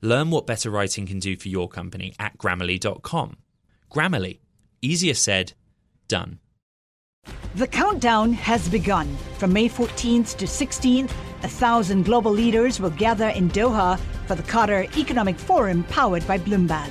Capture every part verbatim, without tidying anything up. Learn what better writing can do for your company at Grammarly dot com. Grammarly. Easier said, done. The countdown has begun. From May fourteenth to sixteenth, a thousand global leaders will gather in Doha for the Qatar Economic Forum powered by Bloomberg.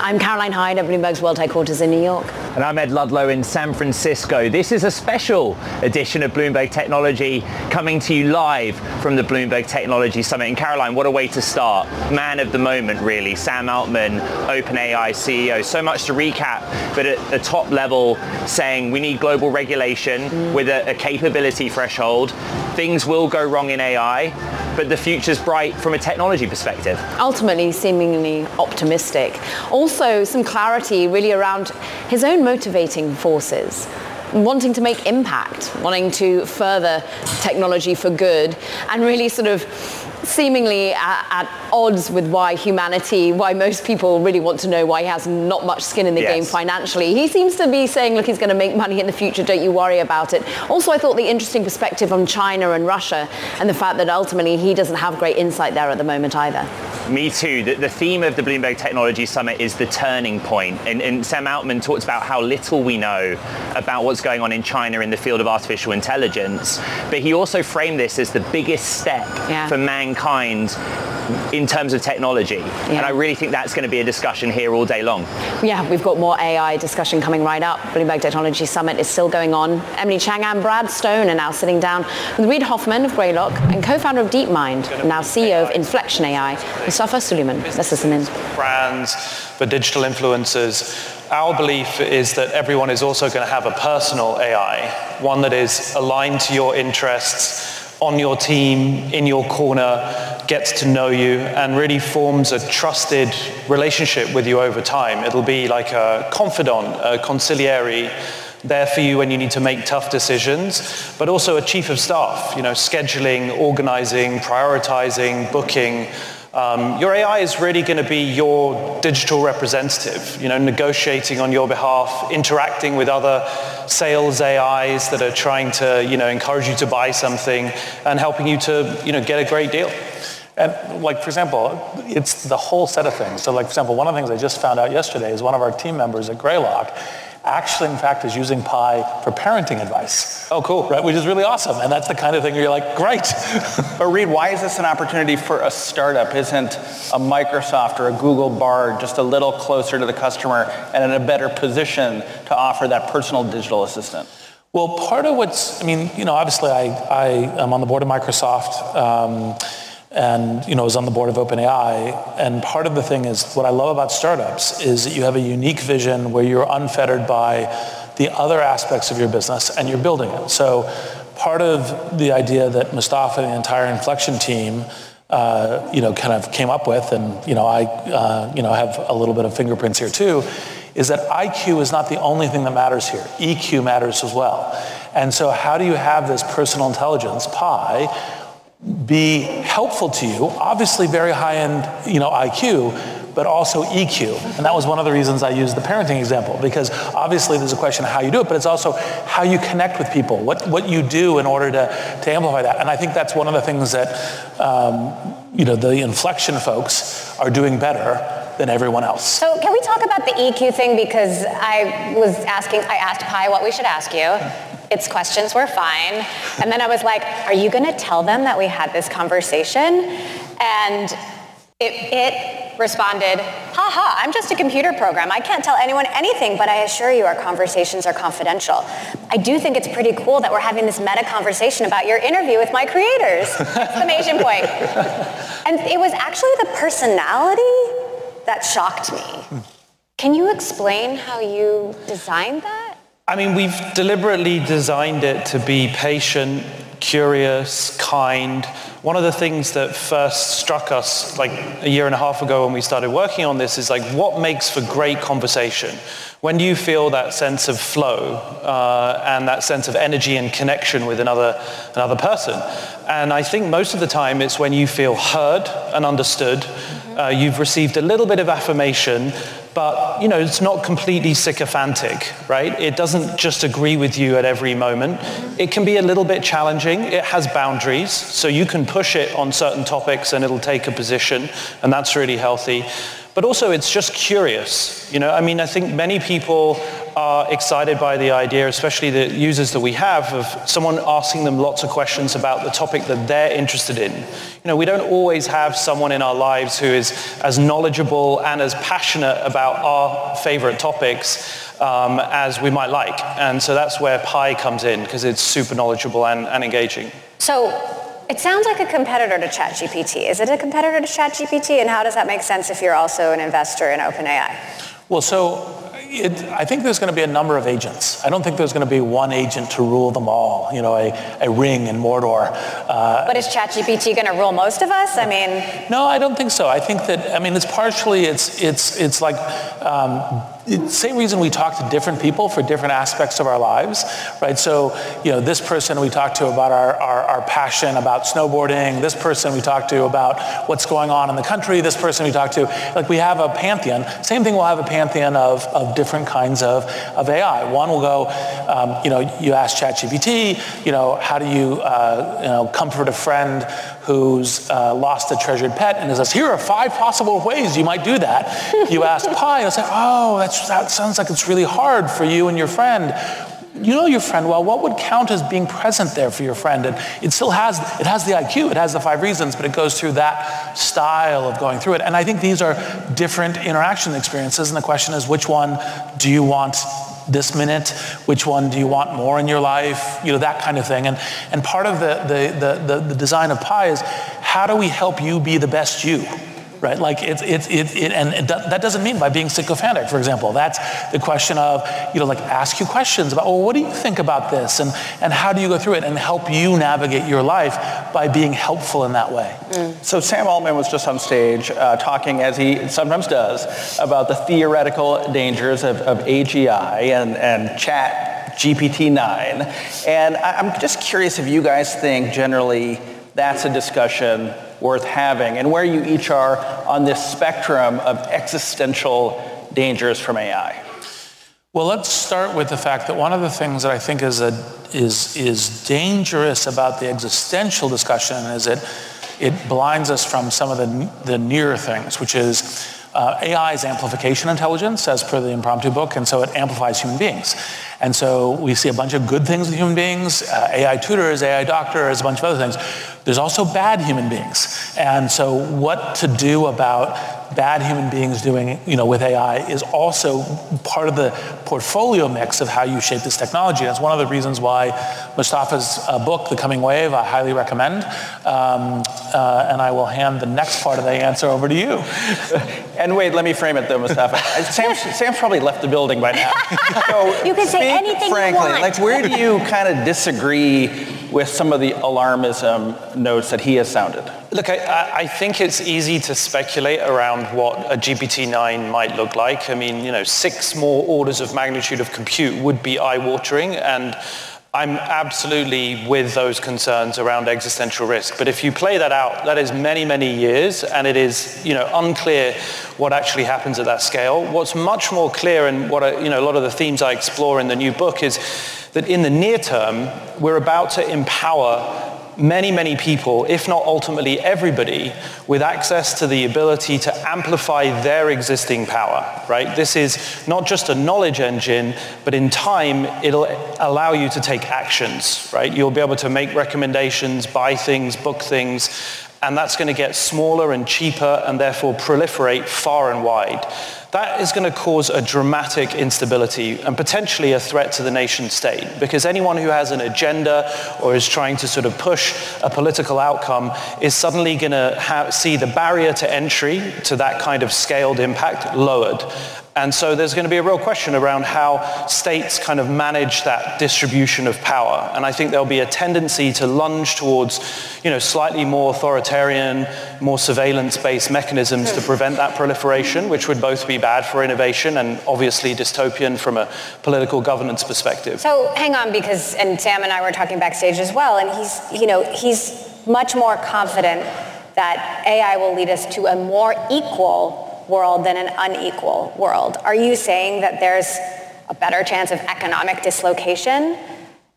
I'm Caroline Hyde at Bloomberg's World Headquarters in New York. And I'm Ed Ludlow in San Francisco. This is a special edition of Bloomberg Technology coming to you live from the Bloomberg Technology Summit. And Caroline, what a way to start. Man of the moment, really. Sam Altman, OpenAI C E O. So much to recap, but at a top level saying we need global regulation mm. with a, a capability threshold. Things will go wrong in A I, but the future's bright from a technology perspective. Ultimately, seemingly optimistic. Also, some clarity really around his own motivating forces, wanting to make impact, wanting to further technology for good, and really sort of seemingly at, at odds with why humanity, why most people really want to know why he has not much skin in the yes. game financially. He seems to be saying, look, he's going to make money in the future, don't you worry about it. Also, I thought the interesting perspective on China and Russia and the fact that ultimately he doesn't have great insight there at the moment either. Me too. The, the theme of the Bloomberg Technology Summit is the turning point. And, and Sam Altman talks about how little we know about what's going on in China in the field of artificial intelligence. But he also framed this as the biggest step yeah. for mankind Kind in terms of technology. Yeah. And I really think that's going to be a discussion here all day long. Yeah, we've got more A I discussion coming right up. Bloomberg Technology Summit is still going on. Emily Chang and Brad Stone are now sitting down with Reid Hoffman of Greylock and co-founder of DeepMind, now C E O of Inflection A I, Mustafa Suleiman. Let's listen in. Brands, the digital influencers. Our belief is that everyone is also going to have a personal A I, one that is aligned to your interests, on your team, in your corner, gets to know you and really forms a trusted relationship with you over time. It'll be like a confidant, a consigliere, there for you when you need to make tough decisions, but also a chief of staff, you know, scheduling, organizing, prioritizing, booking. Um, your A I is really going to be your digital representative, you know, negotiating on your behalf, interacting with other sales A Is that are trying to, you know, encourage you to buy something and helping you to, you know, get a great deal. And like, for example, it's the whole set of things. So like, for example, one of the things I just found out yesterday is one of our team members at Greylock actually, in fact, is using Pi for parenting advice. Oh, cool, right? Which is really awesome. And that's the kind of thing where you're like, great. But Reid, why is this an opportunity for a startup? Isn't a Microsoft or a Google Bard just a little closer to the customer and in a better position to offer that personal digital assistant? Well, part of what's, I mean, you know, obviously I, I am on the board of Microsoft. Um, and, you know, I was on the board of OpenAI, and part of the thing is, what I love about startups is that you have a unique vision where you're unfettered by the other aspects of your business, and you're building it. So part of the idea that Mustafa and the entire Inflection team, uh, you know, kind of came up with, and, you know, I, uh, you know, have a little bit of fingerprints here too, is that I Q is not the only thing that matters here. E Q matters as well. And so how do you have this personal intelligence, Pi, be helpful to you, obviously very high-end, you know, I Q, but also E Q. And that was one of the reasons I used the parenting example, because obviously there's a question of how you do it, but it's also how you connect with people, what what you do in order to, to amplify that. And I think that's one of the things that, um, you know, the Inflection folks are doing better than everyone else. So can we talk about the E Q thing? Because I was asking, I asked Pi what we should ask you. Its questions were fine. And then I was like, are you going to tell them that we had this conversation? And it, it responded, ha ha, I'm just a computer program. I can't tell anyone anything, but I assure you our conversations are confidential. I do think it's pretty cool that we're having this meta conversation about your interview with my creators, exclamation point. And it was actually the personality that shocked me. Can you explain how you designed that? I mean, we've deliberately designed it to be patient, curious, kind. One of the things that first struck us like a year and a half ago when we started working on this is like, what makes for great conversation? When do you feel that sense of flow uh, and that sense of energy and connection with another another person? And I think most of the time it's when you feel heard and understood. Mm-hmm. Uh, you've received a little bit of affirmation, but you know it's not completely sycophantic, right? It doesn't just agree with you at every moment. It can be a little bit challenging. It has boundaries, so you can push it on certain topics and it'll take a position, and that's really healthy. But also it's just curious. You know, I mean, I think many people are excited by the idea, especially the users that we have, of someone asking them lots of questions about the topic that they're interested in. You know, we don't always have someone in our lives who is as knowledgeable and as passionate about our favorite topics um, as we might like. And so that's where Pi comes in, because it's super knowledgeable and, and engaging. So. It sounds like a competitor to ChatGPT. Is it a competitor to ChatGPT? And how does that make sense if you're also an investor in OpenAI? Well, so it, I think there's going to be a number of agents. I don't think there's going to be one agent to rule them all, you know, a, a ring in Mordor. Uh, but is ChatGPT going to rule most of us? I mean... No, I don't think so. I think that, I mean, it's partially, it's it's it's like... Um, It's the same reason we talk to different people for different aspects of our lives, right? So, you know, this person we talk to about our, our, our passion about snowboarding, this person we talk to about what's going on in the country, this person we talk to, like we have a pantheon. Same thing, we'll have a pantheon of, of different kinds of, of A I. One will go, um, you know, you ask ChatGPT, you know, how do you, uh, you know, comfort a friend who's uh, lost a treasured pet, and it says, here are five possible ways you might do that. You ask Pi, and it's like, oh, that's, that sounds like it's really hard for you and your friend. You know your friend well. What would count as being present there for your friend? And it still has, it has the I Q, it has the five reasons, but it goes through that style of going through it. And I think these are different interaction experiences, and the question is, which one do you want this minute? Which one do you want more in your life? You know, that kind of thing. And and part of the the the, the design of Pi is, how do we help you be the best you? Right, like it's it's it, it and it, that doesn't mean by being sycophantic, for example. That's the question of, you know, like ask you questions about, well, what do you think about this, and and how do you go through it, and help you navigate your life by being helpful in that way. Mm. So Sam Altman was just on stage uh, talking, as he sometimes does, about the theoretical dangers of, of A G I and and Chat G P T nine, and I'm just curious if you guys think generally that's a discussion worth having, and where you each are on this spectrum of existential dangers from A I. Well, let's start with the fact that one of the things that I think is a, is is dangerous about the existential discussion is it it blinds us from some of the the nearer things, which is uh, A I is amplification intelligence, as per the impromptu book, and so it amplifies human beings. And so we see a bunch of good things with human beings, uh, A I tutors, A I doctors, a bunch of other things. There's also bad human beings. And so what to do about bad human beings doing, you know, with A I is also part of the portfolio mix of how you shape this technology. That's one of the reasons why Mustafa's uh, book, The Coming Wave, I highly recommend. Um, uh, and I will hand the next part of the answer over to you. And wait, let me frame it though, Mustafa. Sam, Sam's probably left the building by now. So you can say anything frankly, you want. Like, where do you kind of disagree with some of the alarmism notes that he has sounded? Look, I, I think it's easy to speculate around what a G P T nine might look like. I mean, you know, six more orders of magnitude of compute would be eye-watering, and I'm absolutely with those concerns around existential risk. But if you play that out, that is many, many years, and it is, you know, unclear what actually happens at that scale. What's much more clear, and what I, you know, a lot of the themes I explore in the new book, is that in the near term, we're about to empower many, many people, if not ultimately everybody, with access to the ability to amplify their existing power, right? This is not just a knowledge engine, but in time, it'll allow you to take actions, right? You'll be able to make recommendations, buy things, book things, and that's going to get smaller and cheaper and therefore proliferate far and wide. That is going to cause a dramatic instability and potentially a threat to the nation state, because anyone who has an agenda or is trying to sort of push a political outcome is suddenly going to ha- see the barrier to entry to that kind of scaled impact lowered. And so there's going to be a real question around how states kind of manage that distribution of power. And I think there'll be a tendency to lunge towards, you know, slightly more authoritarian, more surveillance-based mechanisms to prevent that proliferation, which would both be bad for innovation and obviously dystopian from a political governance perspective. So hang on, because, and Sam and I were talking backstage as well, and he's, you know, he's much more confident that A I will lead us to a more equal world than an unequal world. Are you saying that there's a better chance of economic dislocation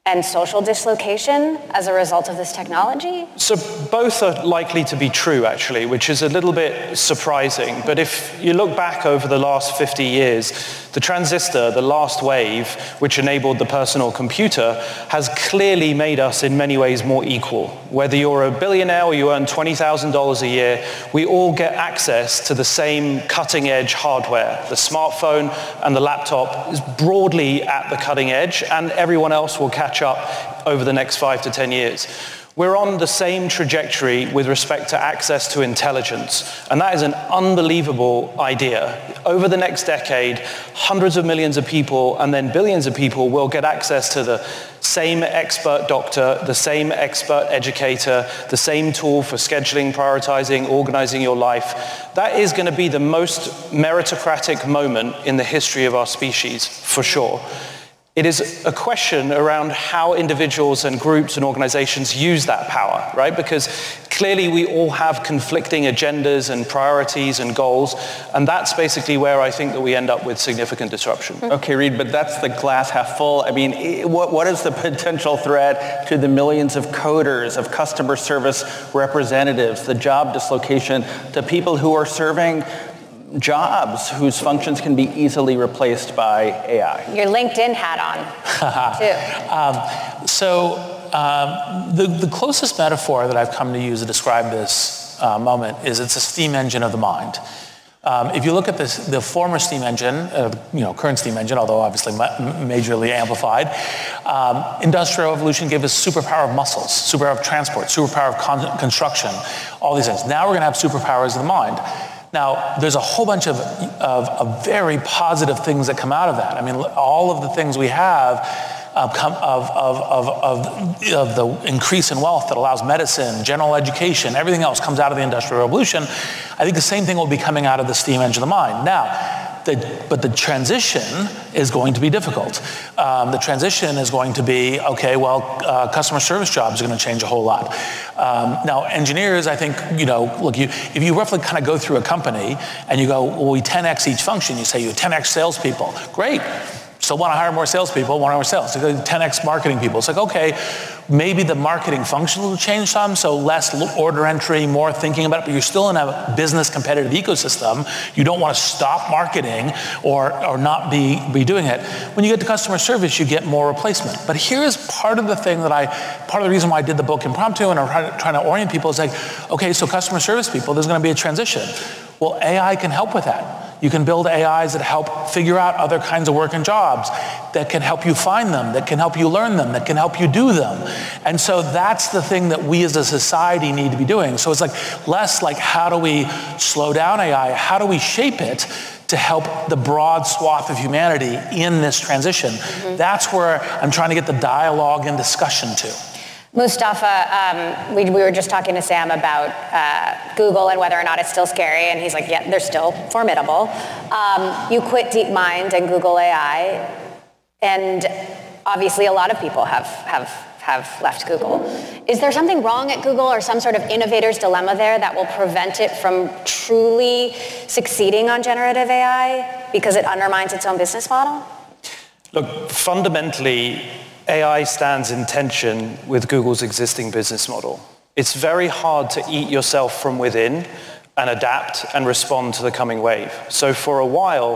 and social dislocation as a result of this technology? So both are likely to be true, actually, which is a little bit surprising. But if you look back over the last fifty years, the transistor, the last wave, which enabled the personal computer, has clearly made us in many ways more equal. Whether you're a billionaire or you earn twenty thousand dollars a year, we all get access to the same cutting-edge hardware. The smartphone and the laptop is broadly at the cutting edge, and everyone else will catch up over the next five to ten years. We're on the same trajectory with respect to access to intelligence, and that is an unbelievable idea. Over the next decade, hundreds of millions of people and then billions of people will get access to the same expert doctor, the same expert educator, the same tool for scheduling, prioritizing, organizing your life. That is going to be the most meritocratic moment in the history of our species, for sure. It is a question around how individuals and groups and organizations use that power, right? Because clearly we all have conflicting agendas and priorities and goals, and that's basically where I think that we end up with significant disruption. Okay, Reid, but that's the glass half full. I mean, what, what is the potential threat to the millions of coders, of customer service representatives, the job dislocation, to people who are serving jobs whose functions can be easily replaced by A I? Your LinkedIn hat on, too. Um, so um, the, the closest metaphor that I've come to use to describe this uh, moment is it's a steam engine of the mind. Um, if you look at this, the former steam engine, uh, you know, current steam engine, although obviously ma- majorly amplified, um, industrial revolution gave us superpower of muscles, superpower of transport, superpower of con- construction, all these things. Now we're going to have superpowers of the mind. Now, there's a whole bunch of, of, of very positive things that come out of that. I mean, all of the things we have uh, come of, of, of, of, of the increase in wealth that allows medicine, general education, everything else comes out of the Industrial Revolution. I think the same thing will be coming out of the steam engine of the mind. Now, the, but the transition is going to be difficult. Um, the transition is going to be, okay, well, uh, customer service jobs are going to change a whole lot. Um, now, engineers, I think, you know, look, you, if you roughly kind of go through a company and you go, well, we ten x each function, you say you ten x salespeople. Great. So want to hire more salespeople, want to hire more sales. So ten x marketing people. It's like, okay, maybe the marketing function will change some, so less order entry, more thinking about it, but you're still in a business competitive ecosystem. You don't want to stop marketing or, or not be, be doing it. When you get to customer service, you get more replacement. But here's part of the thing that I, part of the reason why I did the book Impromptu and I'm trying to orient people is like, okay, so customer service people, there's going to be a transition. Well, A I can help with that. You can build A Is that help figure out other kinds of work and jobs, that can help you find them, that can help you learn them, that can help you do them. And so that's the thing that we as a society need to be doing. So it's like less like how do we slow down A I, how do we shape it to help the broad swath of humanity in this transition. Mm-hmm. That's where I'm trying to get the dialogue and discussion to. Mustafa, um, we, we were just talking to Sam about uh, Google and whether or not it's still scary, and he's like, yeah, they're still formidable. Um, you quit DeepMind and Google A I, and obviously a lot of people have, have, have left Google. Is there something wrong at Google or some sort of innovator's dilemma there that will prevent it from truly succeeding on generative A I because it undermines its own business model? Look, fundamentally, A I stands in tension with Google's existing business model. It's very hard to eat yourself from within and adapt and respond to the coming wave. So for a while,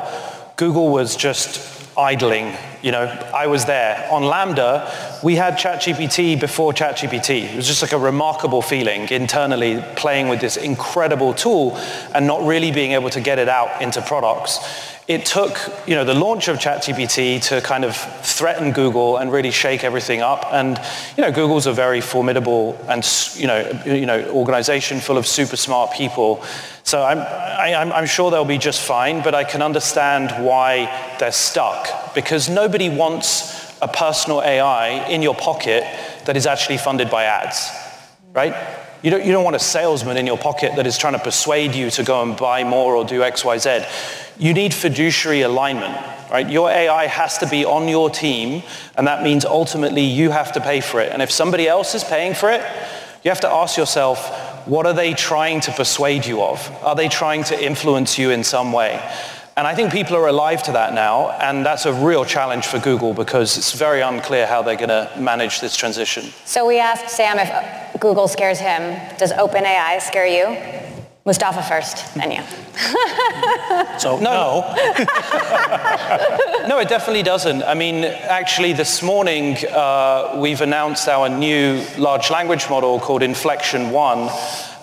Google was just idling. You know, I was there. On Lambda, we had ChatGPT before ChatGPT. It was just like a remarkable feeling internally playing with this incredible tool and not really being able to get it out into products. It took, you know, the launch of ChatGPT to kind of threaten Google and really shake everything up. And, you know, Google's a very formidable and, you know, you know, organization full of super smart people. So I'm, I, I'm, I'm sure they'll be just fine, but I can understand why they're stuck, because nobody Nobody wants a personal A I in your pocket that is actually funded by ads, right? You don't, you don't want a salesman in your pocket that is trying to persuade you to go and buy more or do X, Y, Z. You need fiduciary alignment, right? Your A I has to be on your team, and that means ultimately you have to pay for it. And if somebody else is paying for it, you have to ask yourself, what are they trying to persuade you of? Are they trying to influence you in some way? And I think people are alive to that now, and that's a real challenge for Google because it's very unclear how they're going to manage this transition. So we asked Sam if Google scares him. Does OpenAI scare you? Mustafa first, then you. So, no. No. No, it definitely doesn't. I mean, actually, this morning, uh, we've announced our new large language model called Inflection One.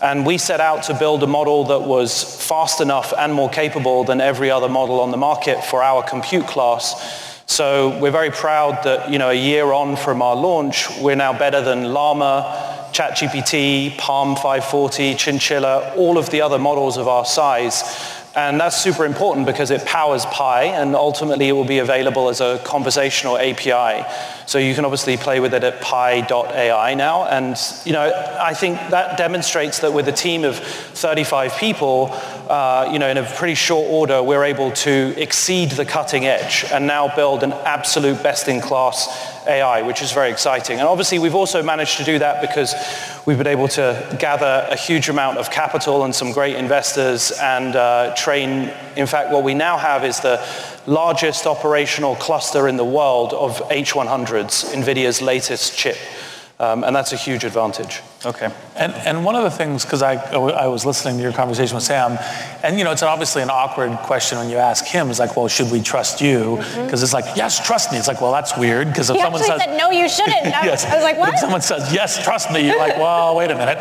And we set out to build a model that was fast enough and more capable than every other model on the market for our compute class. So we're very proud that, you know, a year on from our launch, we're now better than Llama, ChatGPT, Palm five forty, Chinchilla, all of the other models of our size. And that's super important because it powers Pi, and ultimately it will be available as a conversational A P I. So you can obviously play with it at pi dot A I now. And, you know, I think that demonstrates that with a team of thirty-five people, uh, you know, in a pretty short order, we're able to exceed the cutting edge and now build an absolute best-in-class A I, which is very exciting. And obviously we've also managed to do that because we've been able to gather a huge amount of capital and some great investors and uh, train. In fact, what we now have is the largest operational cluster in the world of H one hundreds, NVIDIA's latest chip. Um, and that's a huge advantage. Okay. And and one of the things, because I, I was listening to your conversation with Sam, and, you know, it's obviously an awkward question when you ask him. It's like, well, should we trust you? Because mm-hmm. it's like, yes, trust me. It's like, well, that's weird. Because if he someone says... said, no, you shouldn't. I, yes. was, I was like, what? If someone says, yes, trust me, you're like, well, wait a minute.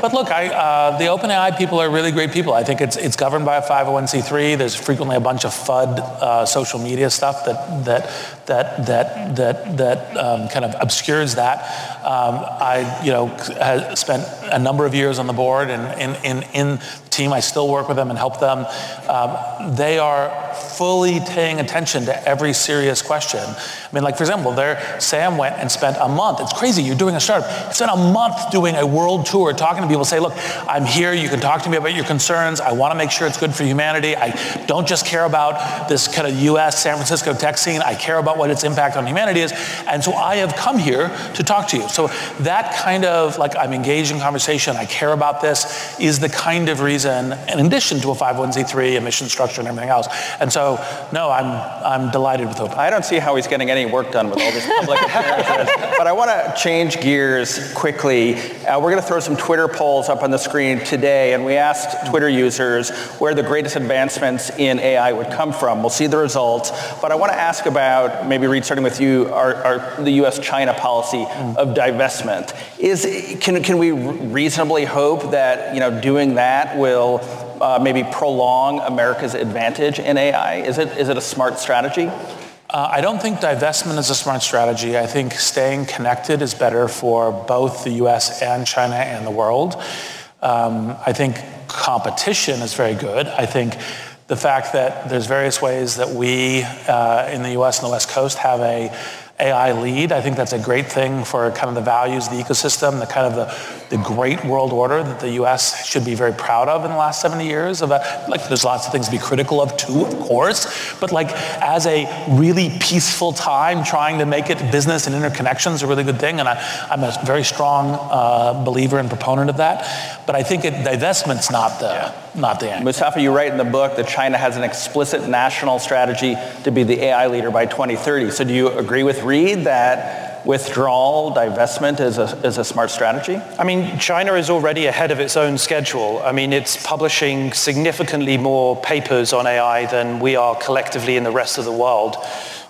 But look, I uh, the OpenAI people are really great people. I think it's it's governed by a five oh one c three. There's frequently a bunch of FUD uh, social media stuff that that that that that that um, kind of obscures that. Um, I, you know, has spent a number of years on the board and in in, in the team. I still work with them and help them. Um, they are fully paying attention to every serious question. I mean, like, for example, there Sam went and spent a month. It's crazy. You're doing a startup. He spent a month doing a world tour, talking to people. Say, look, I'm here. You can talk to me about your concerns. I want to make sure it's good for humanity. I don't just care about this kind of U S San Francisco tech scene. I care about what its impact on humanity is. And so I have come here to talk to you. So that kind of, like, I'm engaged in conversation, I care about this, is the kind of reason, in addition to a five oh one c three, emission structure and everything else. And so, no, I'm I'm delighted with OpenAI. I don't see how he's getting any work done with all this public appearances, but I want to change gears quickly. Uh, we're going to throw some Twitter polls up on the screen today, and we asked Twitter users where the greatest advancements in A I would come from. We'll see the results, but I want to ask about, maybe Reid, starting with you, our, our, the U S China policy mm. of divestment. Is can can we reasonably hope that, you know, doing that will uh, maybe prolong America's advantage in A I? Is it is it a smart strategy? Uh, I don't think divestment is a smart strategy. I think staying connected is better for both the U S and China and the world. Um, I think competition is very good. I think the fact that there's various ways that we uh, in the U S and the West Coast have a A I lead. I think that's a great thing for kind of the values, the ecosystem, the kind of the, the great world order that the U S should be very proud of in the last seventy years. Of a, like, there's lots of things to be critical of too, of course, but, like, as a really peaceful time, trying to make it business and interconnection is a really good thing, and I, I'm a very strong uh, believer and proponent of that. But I think it, divestment's not the yeah. not the end. Mustafa, you write in the book that China has an explicit national strategy to be the A I leader by twenty thirty. So do you agree with Reid that withdrawal, divestment as a, as a smart strategy? I mean, China is already ahead of its own schedule. I mean, it's publishing significantly more papers on A I than we are collectively in the rest of the world.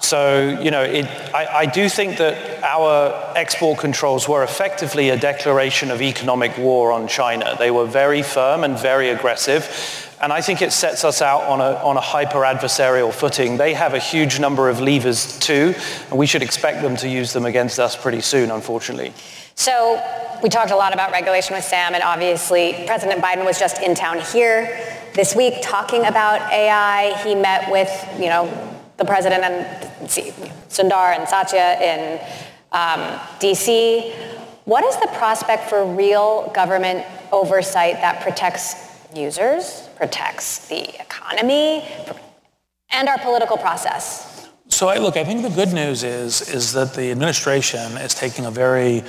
So, you know, it, I, I do think that our export controls were effectively a declaration of economic war on China. They were very firm and very aggressive. And I think it sets us out on a, on a hyper-adversarial footing. They have a huge number of levers too, and we should expect them to use them against us pretty soon, unfortunately. So we talked a lot about regulation with Sam, and obviously President Biden was just in town here this week talking about A I. He met with, you know, the president and see, Sundar and Satya in um, D C. What is the prospect for real government oversight that protects users, protects the economy, and our political process? So I, look, I think the good news is, is that the administration is taking a very,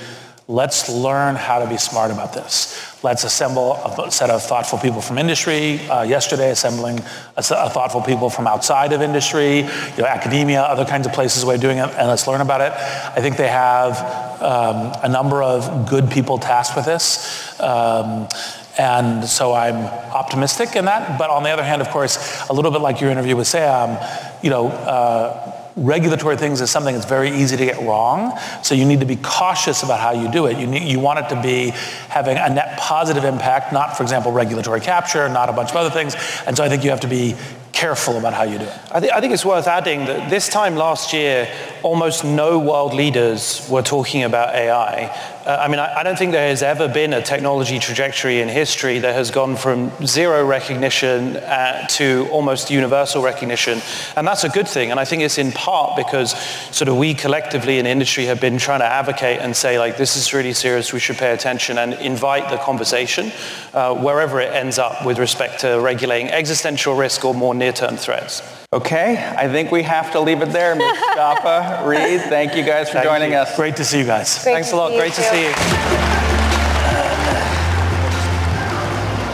let's learn how to be smart about this. Let's assemble a set of thoughtful people from industry. Uh, yesterday, assembling a set of thoughtful people from outside of industry, you know, academia, other kinds of places where doing it, and let's learn about it. I think they have um, a number of good people tasked with this. Um, And so I'm optimistic in that. But on the other hand, of course, a little bit like your interview with Sam, you know, uh, regulatory things is something that's very easy to get wrong. So you need to be cautious about how you do it. You need, you want it to be having a net positive impact, not, for example, regulatory capture, not a bunch of other things. And so I think you have to be careful about how you do it. I, th- I think it's worth adding that this time last year, almost no world leaders were talking about A I. Uh, I mean, I, I don't think there has ever been a technology trajectory in history that has gone from zero recognition uh, to almost universal recognition. And that's a good thing. And I think it's in part because sort of we collectively in industry have been trying to advocate and say, like, this is really serious, we should pay attention and invite the conversation uh, wherever it ends up with respect to regulating existential risk or more near-term threats. Okay, I think we have to leave it there. Mustafa, Reid, thank you guys for thank joining you. us. Great to see you guys. Great Thanks a lot. Great to see you.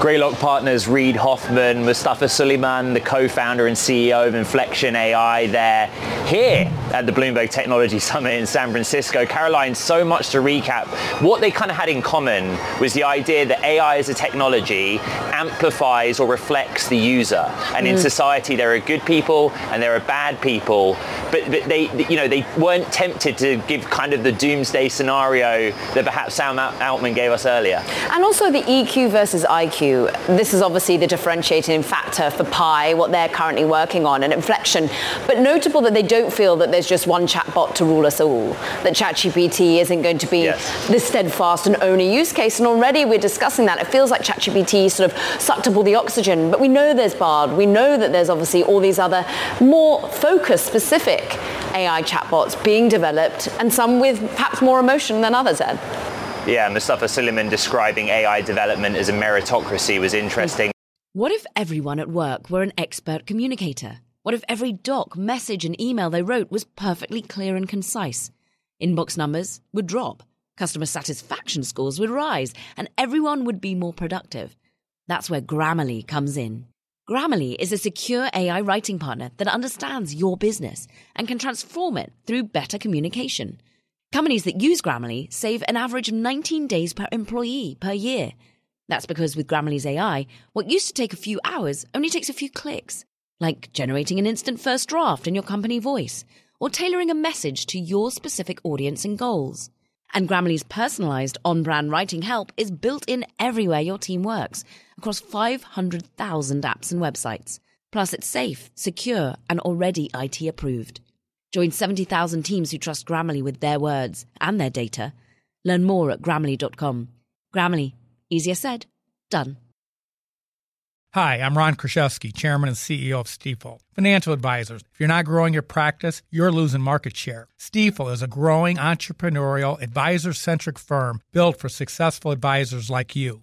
Greylock partners Reid Hoffman, Mustafa Suleiman, the co-founder and C E O of Inflection A I, they're here at the Bloomberg Technology Summit in San Francisco. Caroline, so much to recap. What they kind of had in common was the idea that A I as a technology amplifies or reflects the user. And mm. in society, there are good people and there are bad people. But, but they, you know, they weren't tempted to give kind of the doomsday scenario that perhaps Sam Altman gave us earlier. And also the E Q versus I Q. This is obviously the differentiating factor for Pi, what they're currently working on, and Inflection. But notable that they don't feel that there's just one chatbot to rule us all, that ChatGPT isn't going to be yes. this steadfast and only use case. And already we're discussing that. It feels like ChatGPT sort of sucked up all the oxygen. But we know there's Bard. We know that there's obviously all these other more focused, specific A I chatbots being developed, and some with perhaps more emotion than others, Ed. Yeah, Mustafa Suleiman describing A I development as a meritocracy was interesting. What if everyone at work were an expert communicator? What if every doc, message, and email they wrote was perfectly clear and concise? Inbox numbers would drop, customer satisfaction scores would rise, and everyone would be more productive. That's where Grammarly comes in. Grammarly is a secure A I writing partner that understands your business and can transform it through better communication. Companies that use Grammarly save an average of nineteen days per employee per year. That's because with Grammarly's A I, what used to take a few hours only takes a few clicks, like generating an instant first draft in your company voice or tailoring a message to your specific audience and goals. And Grammarly's personalized on-brand writing help is built in everywhere your team works, across five hundred thousand apps and websites. Plus, it's safe, secure, and already I T approved. Join seventy thousand teams who trust Grammarly with their words and their data. Learn more at Grammarly dot com. Grammarly. Easier said, done. Hi, I'm Ron Kraszewski, Chairman and C E O of Stiefel. Financial advisors, if you're not growing your practice, you're losing market share. Stiefel is a growing, entrepreneurial, advisor-centric firm built for successful advisors like you.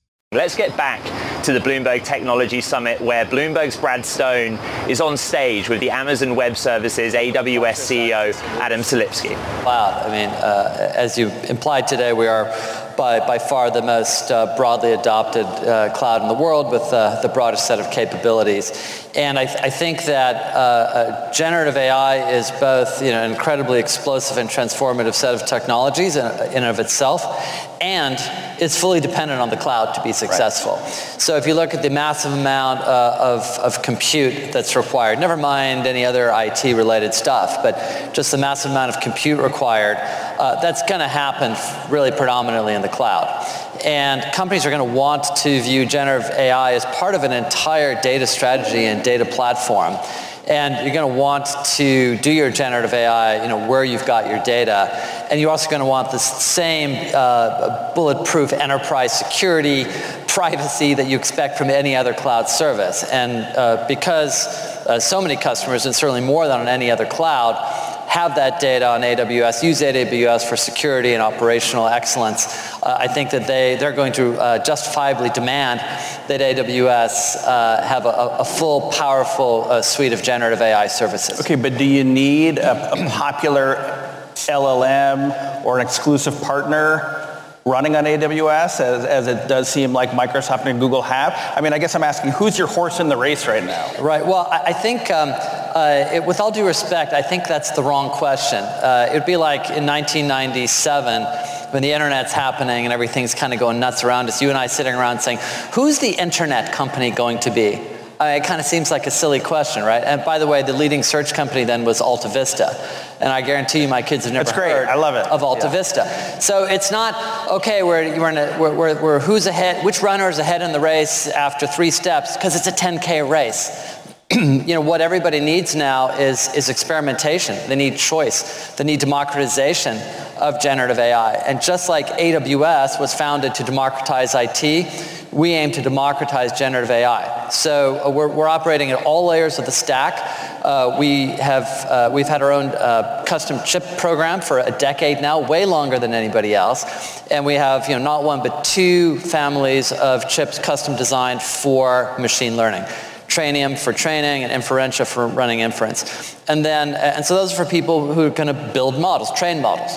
Let's get back to the Bloomberg Technology Summit, where Bloomberg's Brad Stone is on stage with the Amazon Web Services A W S C E O, Adam Selipsky. Wow. I mean, uh, as you implied today, we are by, by far the most uh, broadly adopted uh, cloud in the world with uh, the broadest set of capabilities. And I, th- I think that uh, uh, generative A I is both, you know, an incredibly explosive and transformative set of technologies in, in and of itself, and it's fully dependent on the cloud to be successful. Right. So if you look at the massive amount uh, of, of compute that's required, never mind any other I T-related stuff, but just the massive amount of compute required, uh, that's going to happen really predominantly in the cloud. And companies are going to want to view generative A I as part of an entire data strategy and data platform. And you're going to want to do your generative A I, you know, where you've got your data. And you're also going to want the same uh, bulletproof enterprise security, privacy that you expect from any other cloud service. And uh, because uh, so many customers, and certainly more than on any other cloud, have that data on A W S, use A W S for security and operational excellence, uh, I think that they, they're going to uh, justifiably demand that A W S uh, have a, a full, powerful uh, suite of generative A I services. Okay, but do you need a, a popular L L M or an exclusive partner running on A W S, as, as it does seem like Microsoft and Google have? I mean, I guess I'm asking, who's your horse in the race right now? Right. Well, I, I think, um, uh, it, with all due respect, I think that's the wrong question. Uh, it would be like in nineteen ninety-seven, when the Internet's happening and everything's kind of going nuts around us, you and I sitting around saying, who's the Internet company going to be? Uh, it kind of seems like a silly question, right? And by the way, the leading search company then was AltaVista. And I guarantee you, my kids have never heard I love it. of AltaVista. Yeah. So it's not okay. We're we're, in a, we're, we're we're who's ahead? Which runner is ahead in the race after three steps? Because it's a ten K race. You know, what everybody needs now is is experimentation. They need choice. They need democratization of generative A I. And just like A W S was founded to democratize I T, we aim to democratize generative A I. So uh, we're, we're operating at all layers of the stack. Uh, we have uh, we've had our own uh, custom chip program for a decade now, way longer than anybody else. And we have, you know, not one but two families of chips custom designed for machine learning. Trainium for training and Inferentia for running inference. And then, and so those are for people who are going to build models, train models.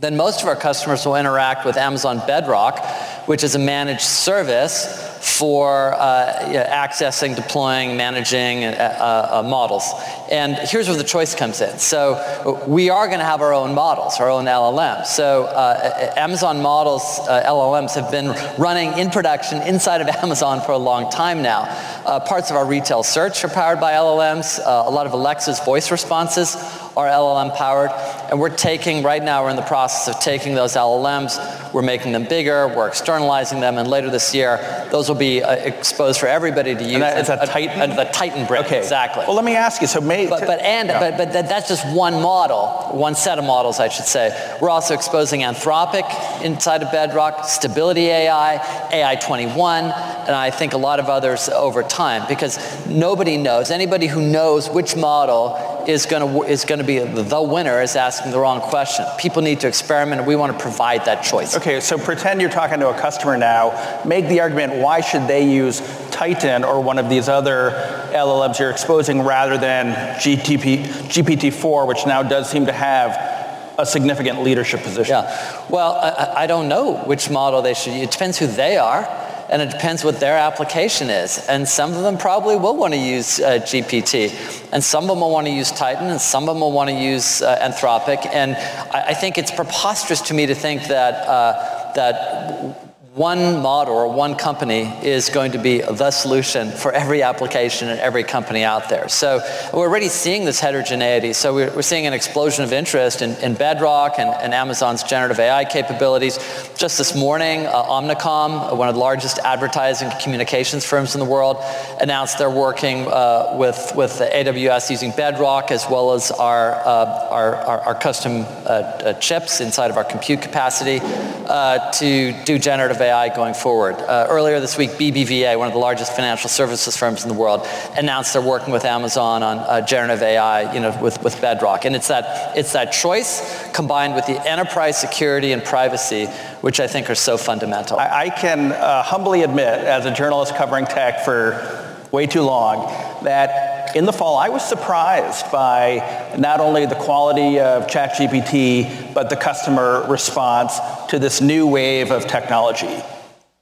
Then most of our customers will interact with Amazon Bedrock, which is a managed service for uh, you know, accessing, deploying, managing uh, uh, models. And here's where the choice comes in. So we are going to have our own models, our own L L Ms. So uh, Amazon models, uh, L L Ms, have been running in production inside of Amazon for a long time now. Uh, parts of our retail search are powered by L L Ms. Uh, a lot of Alexa's voice responses are L L M powered. And we're taking, right now we're in the process of taking those L L Ms, we're making them bigger, we're externalizing them, and later this year, those will be uh, exposed for everybody to use. And that is a, a Titan? A, a, the Titan brick, okay. Exactly. Well, let me ask you, so maybe... But, but, and, yeah. but, but that, that's just one model, one set of models, I should say. We're also exposing Anthropic inside of Bedrock, Stability A I, A I twenty-one, and I think a lot of others over time, because nobody knows, anybody who knows which model is going to is going to be the winner is asking the wrong question. People need to experiment, and we want to provide that choice. Okay, so pretend you're talking to a customer now. Make the argument, why should they use Titan or one of these other L L Ms you're exposing rather than G P T four, which now does seem to have a significant leadership position? Yeah. Well, I, I don't know which model they should use. It depends who they are, and it depends what their application is. And some of them probably will want to use uh, G P T, and some of them will want to use Titan, and some of them will want to use uh, Anthropic. And I, I think it's preposterous to me to think that uh, that one model or one company is going to be the solution for every application and every company out there. So we're already seeing this heterogeneity. So we're, we're seeing an explosion of interest in, in Bedrock and, and Amazon's generative A I capabilities. Just this morning, uh, Omnicom, one of the largest advertising communications firms in the world, announced they're working uh, with, with A W S using Bedrock, as well as our, uh, our, our, our custom uh, uh, chips inside of our compute capacity uh, to do generative A I going forward. Uh, earlier this week, B B V A, one of the largest financial services firms in the world, announced they're working with Amazon on uh, generative A I, you know, with, with Bedrock. And it's that it's that choice combined with the enterprise security and privacy, which I think are so fundamental. I, I can uh, humbly admit, as a journalist covering tech for way too long, that in the fall I was surprised by not only the quality of ChatGPT, but the customer response to this new wave of technology.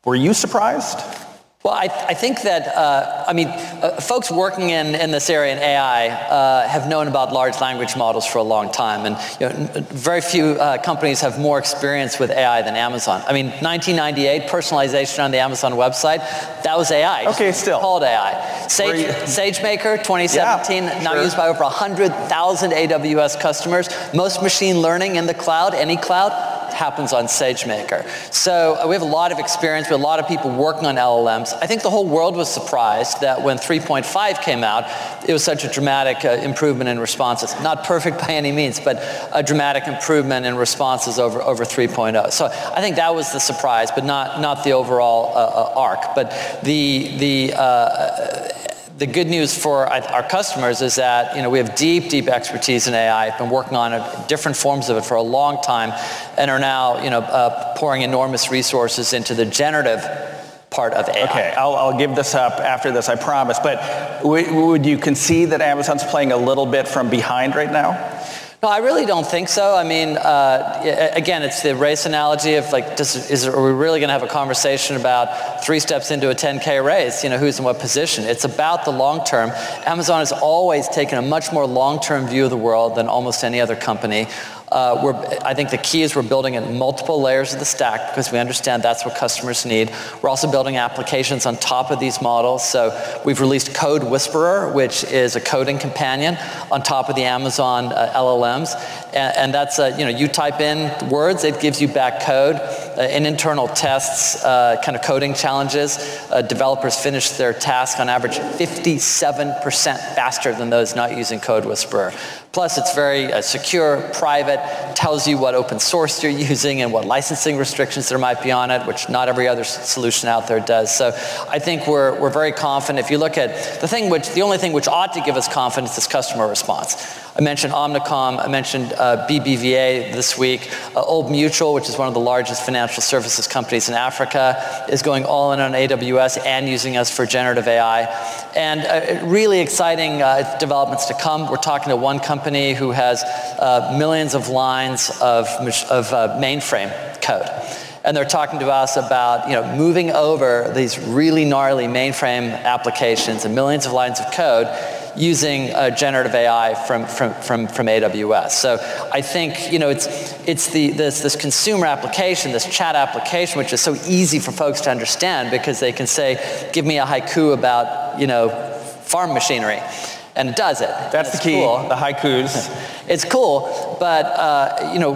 Were you surprised? Well, I, I think that, uh, I mean, uh, folks working in, in this area in A I uh, have known about large language models for a long time. And you know, n- very few uh, companies have more experience with A I than Amazon. I mean, nineteen ninety-eight, personalization on the Amazon website, that was A I. Okay, still. Called A I. Sage, SageMaker, twenty seventeen, yeah, now sure. used by over one hundred thousand A W S customers. Most machine learning in the cloud, any cloud, happens on SageMaker. So uh, we have a lot of experience with a lot of people working on L L Ms. I think the whole world was surprised that when three point five came out, it was such a dramatic uh, improvement in responses. Not perfect by any means, but a dramatic improvement in responses over, over three point oh. So I think that was the surprise, but not, not the overall uh, uh, arc. But the the uh, The good news for our customers is that, you know, we have deep, deep expertise in A I. I've been working on a, different forms of it for a long time, and are now, you know, uh, pouring enormous resources into the generative part of A I. Okay, I'll, I'll give this up after this, I promise. But w- would you concede that Amazon's playing a little bit from behind right now? No, I really don't think so. I mean, uh, again, it's the race analogy of like, does, is, are we really going to have a conversation about three steps into a ten K race, you know, who's in what position? It's about the long term. Amazon has always taken a much more long-term view of the world than almost any other company. Uh, we're, I think the key is we're building in multiple layers of the stack because we understand that's what customers need. We're also building applications on top of these models. So we've released Code Whisperer, which is a coding companion on top of the Amazon uh, L L Ms. And, and that's, a, you know, you type in words, it gives you back code. Uh, in internal tests, uh, kind of coding challenges, uh, developers finish their task on average fifty-seven percent faster than those not using Code Whisperer. Plus, it's very uh, secure, private, tells you what open source you're using and what licensing restrictions there might be on it, which not every other s- solution out there does. So I think we're we're very confident. If you look at the thing which, the only thing which ought to give us confidence is customer response. I mentioned Omnicom, I mentioned uh, B B V A this week. Uh, Old Mutual, which is one of the largest financial services companies in Africa, is going all in on A W S and using us for generative A I. And uh, really exciting uh, developments to come. We're talking to one company Company who has uh, millions of lines of, of uh, mainframe code. And they're talking to us about, you know, moving over these really gnarly mainframe applications and millions of lines of code using uh, generative A I from, from, from, from A W S. So I think, you know, it's it's the this, this consumer application, this chat application, which is so easy for folks to understand because they can say, give me a haiku about, you know, farm machinery. And it does it. That's the key, cool. The haikus. It's cool, but uh, you know,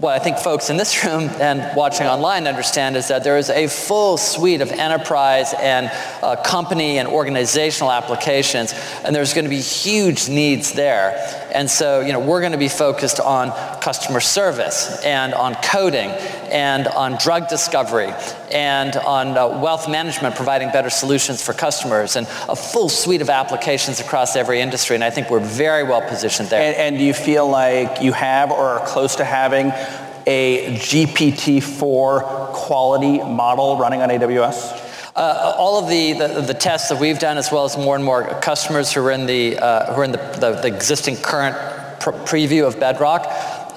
what I think folks in this room and watching online understand is that there is a full suite of enterprise and uh, company and organizational applications, and there's going to be huge needs there. And so, you know, we're going to be focused on customer service and on coding and on drug discovery and on uh, wealth management, providing better solutions for customers, and a full suite of applications across every industry, and I think we're very well positioned there. And, and do you feel like you have or are close to having a G P T four quality model running on A W S? Uh, all of the, the, the tests that we've done, as well as more and more customers who are in the uh, who are in the, the, the existing current pr- preview of Bedrock,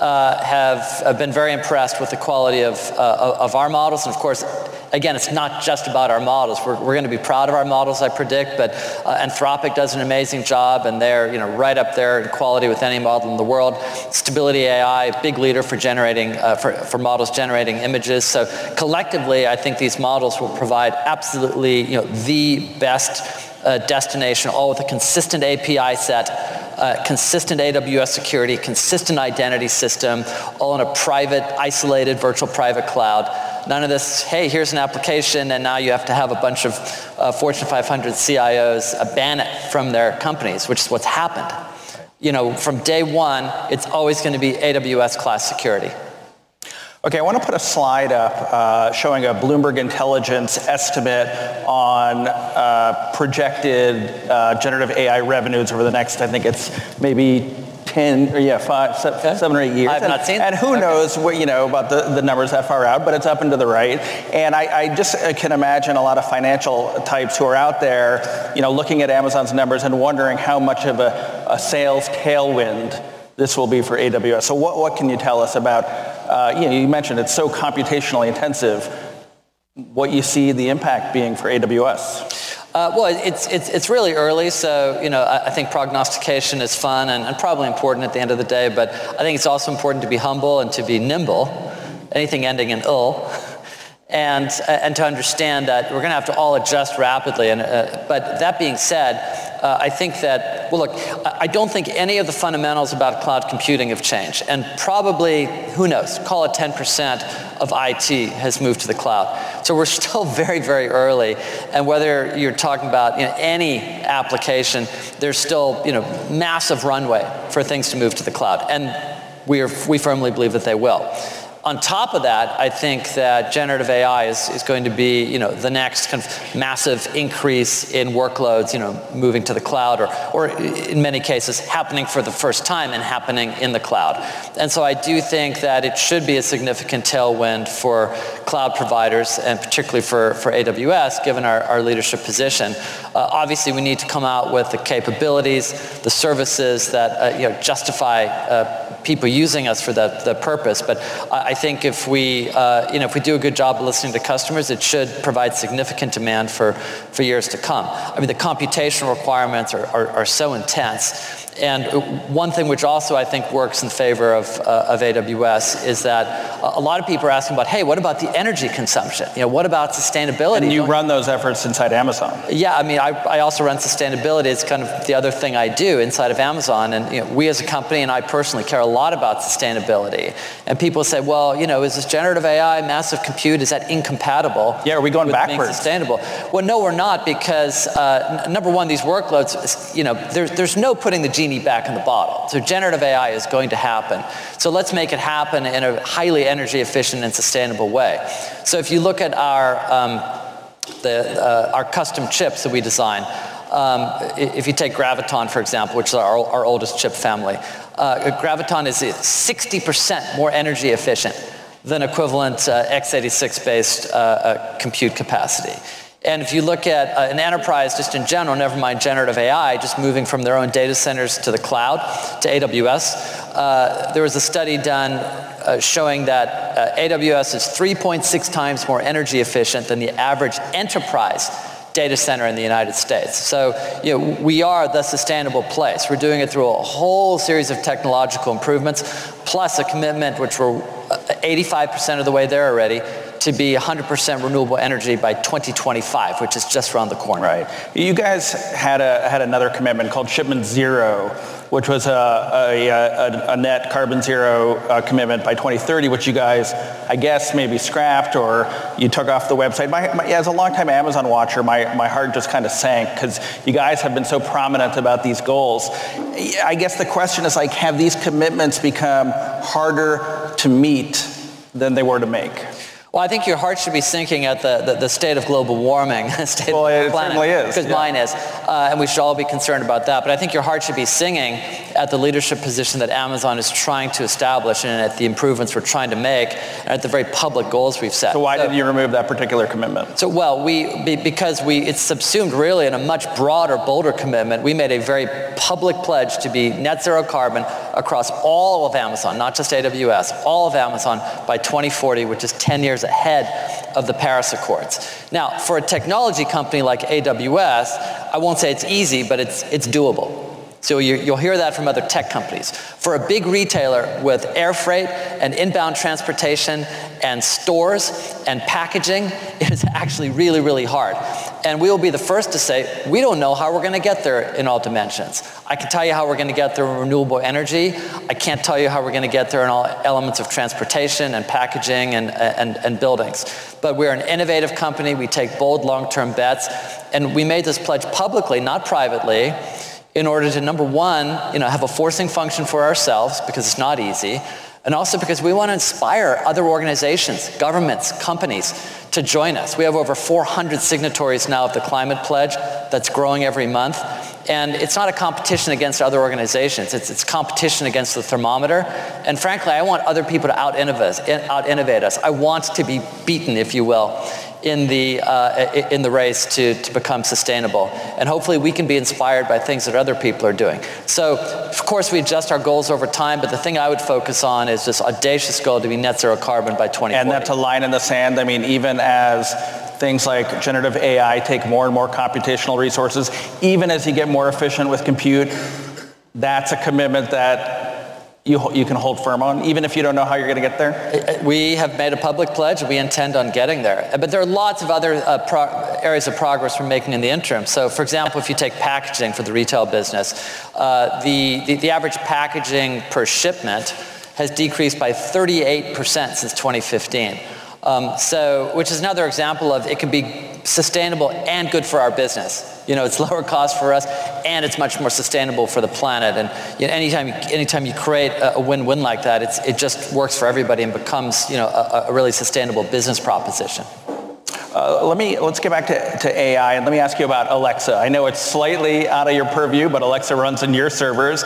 uh, have, have been very impressed with the quality of, uh, of our models. And of course, again, it's not just about our models. We're, we're going to be proud of our models, I predict, but uh, Anthropic does an amazing job, and they're you know right up there in quality with any model in the world. Stability A I, big leader for generating uh, for, for models generating images. So collectively, I think these models will provide absolutely you know the best uh, destination, all with a consistent A P I set. Uh, consistent A W S security, consistent identity system, all in a private, isolated, virtual private cloud. None of this, hey, here's an application, and now you have to have a bunch of uh, Fortune five hundred C I Os uh, ban it from their companies, which is what's happened. You know, from day one, it's always going to be A W S class security. Okay, I want to put a slide up uh, showing a Bloomberg Intelligence estimate on uh, projected uh, generative A I revenues over the next, I think it's maybe ten, or yeah, five, se- okay. seven or eight years. I've and, not seen and who okay. knows what, you know, about the, the numbers that far out, but it's up and to the right. And I, I just can imagine a lot of financial types who are out there, you know, looking at Amazon's numbers and wondering how much of a, a sales tailwind this will be for A W S. So what, what can you tell us about, uh, you know, you mentioned it's so computationally intensive, what you see the impact being for A W S? Uh, well, it's, it's it's really early, so you know I, I think prognostication is fun and, and probably important at the end of the day, but I think it's also important to be humble and to be nimble, anything ending in "ill," and and to understand that we're going to have to all adjust rapidly. And uh, but that being said, Uh, I think that, well, look, I don't think any of the fundamentals about cloud computing have changed. And probably, who knows, call it ten percent of I T has moved to the cloud. So we're still very, very early. And whether you're talking about you know, any application, there's still you know massive runway for things to move to the cloud. And we are, we firmly believe that they will. On top of that, I think that generative A I is, is going to be, you know, the next kind of massive increase in workloads, you know, moving to the cloud, or, or in many cases happening for the first time and happening in the cloud. And so I do think that it should be a significant tailwind for cloud providers, and particularly for, for A W S, given our, our leadership position. Uh, obviously, we need to come out with the capabilities, the services that, uh, you know, justify uh, people using us for that, that purpose. But I, I think if we, uh, you know, if we do a good job of listening to customers, it should provide significant demand for, for years to come. I mean, the computational requirements are, are, are so intense. And one thing which also I think works in favor of, uh, of A W S is that a lot of people are asking about, hey, what about the energy consumption? You know, what about sustainability? And you Don't run those efforts inside Amazon. Yeah, I mean, I, I also run sustainability. It's kind of the other thing I do inside of Amazon. And you know, we as a company, and I personally, care a lot about sustainability. And people say, well, you know, is this generative A I, massive compute, is that incompatible? Yeah, are we going backwards? Being sustainable? Well, no, we're not, because uh, n- number one, these workloads, you know, there's there's no putting the genie back in the bottle. So generative A I is going to happen. So let's make it happen in a highly energy efficient and sustainable way. So if you look at our um, the uh, our custom chips that we design. Um, if you take Graviton, for example, which is our, our oldest chip family, uh, Graviton is sixty percent more energy efficient than equivalent uh, x eighty-six based uh, uh, compute capacity. And if you look at uh, an enterprise just in general, never mind generative A I, just moving from their own data centers to the cloud, to A W S, uh, there was a study done uh, showing that uh, A W S is three point six times more energy efficient than the average enterprise data center in the United States. So, you know, we are the sustainable place. We're doing it through a whole series of technological improvements, plus a commitment, which we're eighty-five percent of the way there already, to be one hundred percent renewable energy by twenty twenty-five, which is just around the corner. Right. You guys had a had another commitment called Shipment Zero, which was a a, a, a net carbon zero uh, commitment by twenty thirty, which you guys, I guess, maybe scrapped or you took off the website. My, my, as a longtime Amazon watcher, my, my heart just kind of sank because you guys have been so prominent about these goals. I guess the question is, like, have these commitments become harder to meet than they were to make? Well, I think your heart should be sinking at the, the, the state of global warming, the state well, of the planet, certainly is. Because yeah. mine is, uh, and we should all be concerned about that. But I think your heart should be singing at the leadership position that Amazon is trying to establish and at the improvements we're trying to make and at the very public goals we've set. So why so, did you remove that particular commitment? So, well, we because we it's subsumed really in a much broader, bolder commitment. We made a very public pledge to be net zero carbon across all of Amazon, not just A W S, all of Amazon by twenty forty, which is ten years ahead of the Paris Accords. Now, for a technology company like A W S, I won't say it's easy, but it's, it's doable. So you, you'll hear that from other tech companies. For a big retailer with air freight and inbound transportation and stores and packaging, it is actually really, really hard. And we will be the first to say, we don't know how we're going to get there in all dimensions. I can tell you how we're going to get there in renewable energy. I can't tell you how we're going to get there in all elements of transportation and packaging and, and, and buildings. But we're an innovative company. We take bold, long-term bets. And we made this pledge publicly, not privately, in order to, number one, you know, have a forcing function for ourselves, because it's not easy, and also because we want to inspire other organizations, governments, companies to join us. We have over four hundred signatories now of the Climate Pledge that's growing every month. And it's not a competition against other organizations. It's, it's competition against the thermometer. And frankly, I want other people to out-innovate, out-innovate us. I want to be beaten, if you will, in the uh, in the race to, to become sustainable. And hopefully we can be inspired by things that other people are doing. So, of course, we adjust our goals over time, but the thing I would focus on is this audacious goal to be net zero carbon by twenty forty. And that's a line in the sand. I mean, even as things like generative A I take more and more computational resources, even as you get more efficient with compute, that's a commitment that you, you can hold firm on, even if you don't know how you're going to get there? We have made a public pledge. We intend on getting there. But there are lots of other uh, pro- areas of progress we're making in the interim. So, for example, if you take packaging for the retail business, uh, the, the, the average packaging per shipment has decreased by thirty-eight percent since twenty fifteen. Um, so, which is another example of it can be sustainable and good for our business. You know, it's lower cost for us, and it's much more sustainable for the planet. And you know, anytime, anytime you create a, a win-win like that, it's, it just works for everybody and becomes, you know, a, a really sustainable business proposition. Uh, let me let's get back to, to A I, and let me ask you about Alexa. I know it's slightly out of your purview, but Alexa runs in your servers.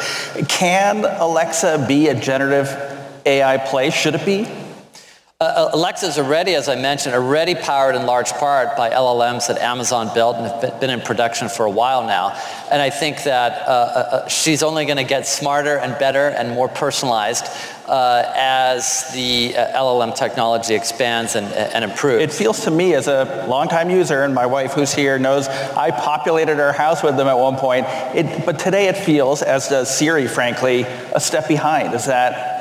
Can Alexa be a generative A I play? Should it be? Uh, Alexa is already, as I mentioned, already powered in large part by L L Ms that Amazon built and have been in production for a while now. And I think that uh, uh, she's only going to get smarter and better and more personalized uh, as the uh, L L M technology expands and, and improves. It feels to me, as a longtime user, and my wife who's here knows I populated our house with them at one point, it, but today it feels, as does Siri, frankly, a step behind. Is that...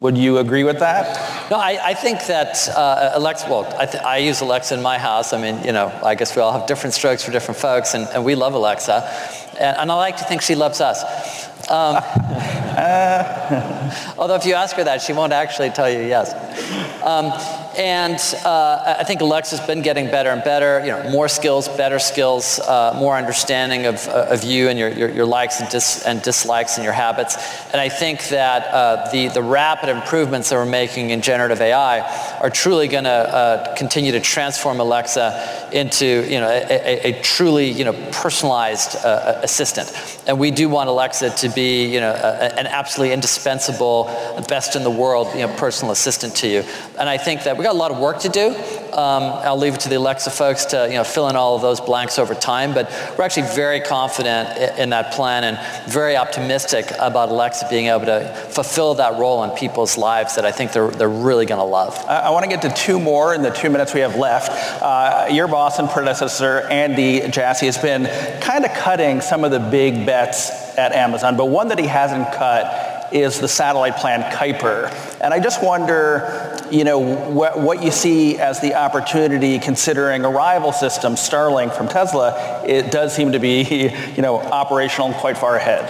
Would you agree with that? No, I, I think that uh, Alexa, well, I, th- I use Alexa in my house. I mean, you know, I guess we all have different strokes for different folks, and, and we love Alexa. And, and I like to think she loves us. Um, uh. Although if you ask her that, she won't actually tell you yes. Um, and uh, I think Alexa's been getting better and better, you know, more skills, better skills, uh, more understanding of uh, of you and your, your, your likes and, dis- and dislikes and your habits. And I think that uh, the, the rapid improvements that we're making in generative A I are truly going to uh, continue to transform Alexa into, you know, a, a, a truly, you know, personalized uh, assistant. And we do want Alexa to be, you know, a, an absolutely indispensable, best in the world, you know, personal assistant to you. And I think that we got a lot of work to do. Um, I'll leave it to the Alexa folks to, you know, fill in all of those blanks over time. But we're actually very confident in that plan and very optimistic about Alexa being able to fulfill that role in people's lives that I think they're they're really going to love. I, I want to get to two more in the two minutes we have left. Uh, your boss and predecessor, Andy Jassy, has been kind of cutting some of the big bets at Amazon, but one that he hasn't cut is the satellite plan Kuiper. And I just wonder, you know, what, what you see as the opportunity, considering a rival system, Starlink from Tesla, it does seem to be, you know, operational and quite far ahead.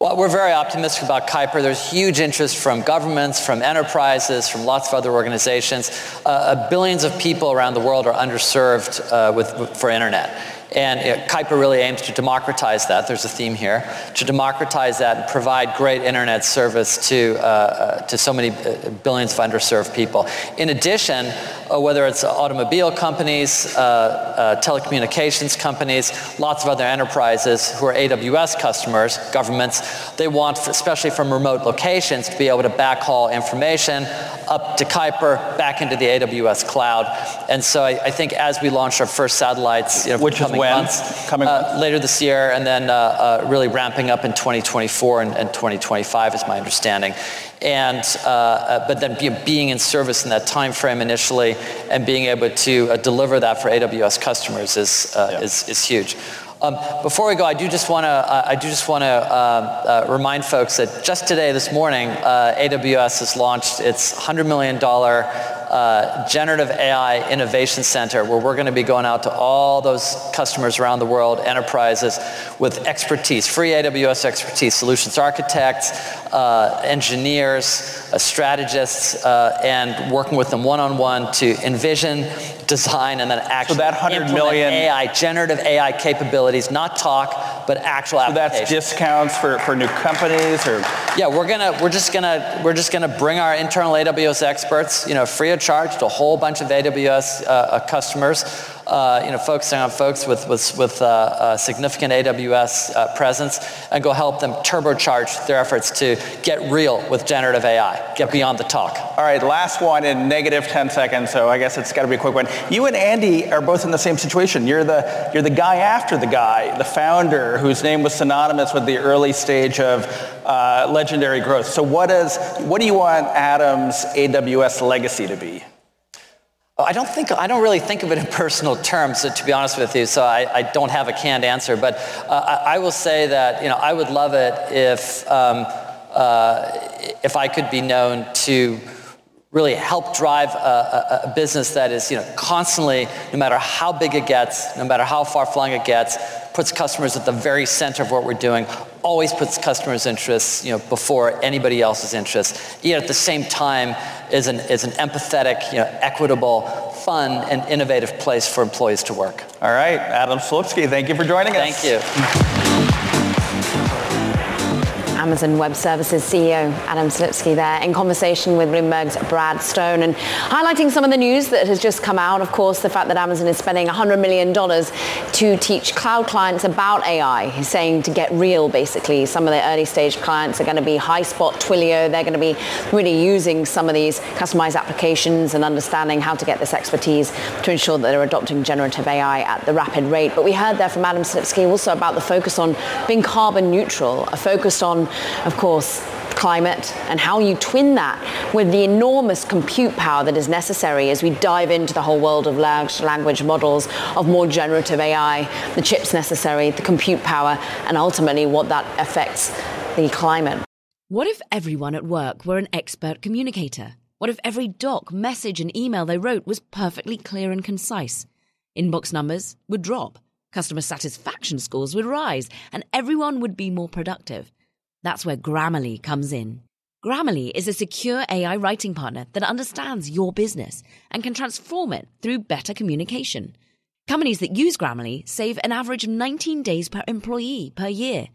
Well, we're very optimistic about Kuiper. There's huge interest from governments, from enterprises, from lots of other organizations. Uh, billions of people around the world are underserved uh, with for internet. And it, Kuiper really aims to democratize that. There's a theme here. To democratize that and provide great internet service to uh, to so many billions of underserved people. In addition, uh, whether it's automobile companies, uh, uh, telecommunications companies, lots of other enterprises who are A W S customers, governments, they want, especially from remote locations, to be able to backhaul information up to Kuiper, back into the A W S cloud. And so I, I think as we launch our first satellites, you know, which is months coming uh, later this year, and then uh, uh, really ramping up in twenty twenty-four and, and twenty twenty-five, is my understanding. And uh, uh, but then be, being in service in that time frame initially, and being able to uh, deliver that for A W S customers is uh, yeah. is, is huge. Um, before we go, I do just want to uh, I do just want to uh, uh, remind folks that just today, this morning, uh, A W S has launched its one hundred million dollars uh, Generative A I Innovation Center, where we're going to be going out to all those customers around the world, enterprises, with expertise, free A W S expertise, solutions architects, uh, engineers, uh, strategists, uh, and working with them one-on-one to envision, design, and then actually so that one hundred million A I, generative A I capabilities, not talk, but actual so applications. So that's discounts for, for new companies, or yeah, we're gonna we're just gonna we're just gonna bring our internal A W S experts, you know, free of charge to a whole bunch of A W S uh, uh, customers, uh, you know, focusing on folks with with with uh, uh, significant A W S uh, presence, and go help them turbocharge their efforts to get real with generative A I, get okay. beyond the talk. All right, last one in negative ten seconds, so I guess it's got to be a quick one. You and Andy are both in the same situation. You're the you're the guy after the guy, the founder whose name was synonymous with the early stage of uh, legendary growth. So what is what do you want Adam's A W S legacy to be? I don't think I don't really think of it in personal terms, to be honest with you. So I, I don't have a canned answer, but uh, I, I will say that you know I would love it if um, uh, if I could be known to really help drive a, a, a business that is, you know, constantly, no matter how big it gets, no matter how far-flung it gets, puts customers at the very center of what we're doing, always puts customers' interests, you know, before anybody else's interests, yet at the same time is an is an empathetic, you know, equitable, fun, and innovative place for employees to work. All right, Adam Selipsky, thank you for joining us. Thank you. Amazon Web Services C E O Adam Selipsky there in conversation with Bloomberg's Brad Stone, and highlighting some of the news that has just come out. Of course, the fact that Amazon is spending one hundred million dollars to teach cloud clients about A I. He's saying to get real, basically. Some of the early stage clients are going to be HighSpot, Twilio. They're going to be really using some of these customized applications and understanding how to get this expertise to ensure that they're adopting generative A I at the rapid rate. But we heard there from Adam Selipsky also about the focus on being carbon neutral, a focus on, of course, climate, and how you twin that with the enormous compute power that is necessary as we dive into the whole world of large language models, of more generative A I, the chips necessary, the compute power, and ultimately what that affects the climate. What if everyone at work were an expert communicator? What if every doc, message, and email they wrote was perfectly clear and concise? Inbox numbers would drop, customer satisfaction scores would rise, and everyone would be more productive. That's where Grammarly comes in. Grammarly is a secure A I writing partner that understands your business and can transform it through better communication. Companies that use Grammarly save an average of nineteen days per employee per year.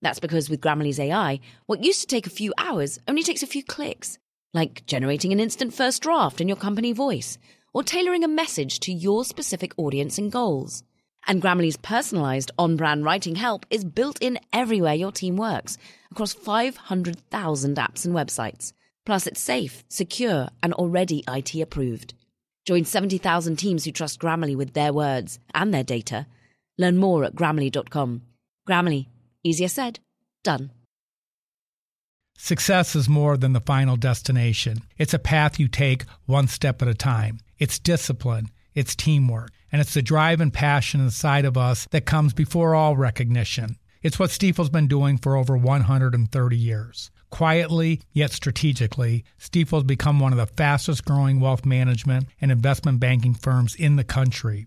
That's because with Grammarly's A I, what used to take a few hours only takes a few clicks, like generating an instant first draft in your company voice or tailoring a message to your specific audience and goals. And Grammarly's personalized on-brand writing help is built in everywhere your team works, across five hundred thousand apps and websites. Plus, it's safe, secure, and already I T approved. Join seventy thousand teams who trust Grammarly with their words and their data. Learn more at Grammarly dot com. Grammarly. Easier said, done. Success is more than the final destination. It's a path you take one step at a time. It's discipline. It's teamwork. And it's the drive and passion inside of us that comes before all recognition. It's what Stiefel's been doing for over one hundred thirty years. Quietly, yet strategically, Stiefel's become one of the fastest growing wealth management and investment banking firms in the country.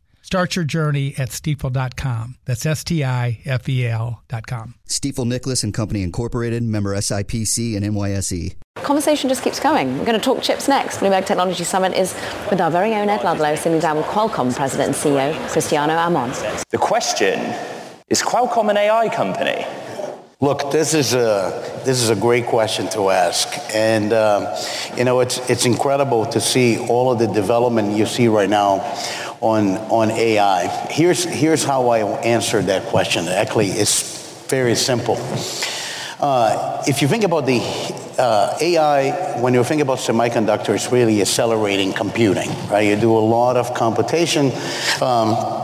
Start your journey at stiefel dot com. That's S T I F E L dot com. Stiefel Nicholas and Company Incorporated, member S I P C and N Y S E. Conversation just keeps going. We're going to talk chips next. Bloomberg Technology Summit is with our very own Ed Ludlow, sitting down with Qualcomm President and C E O Cristiano Amon. The question, is Qualcomm an A I company? Look, this is a this is a great question to ask, and um, you know it's it's incredible to see all of the development you see right now on on A I. Here's here's how I answer that question. Actually, it's very simple. Uh, if you think about the uh, A I, when you think about semiconductors, it's really accelerating computing, right? You do a lot of computation. Um,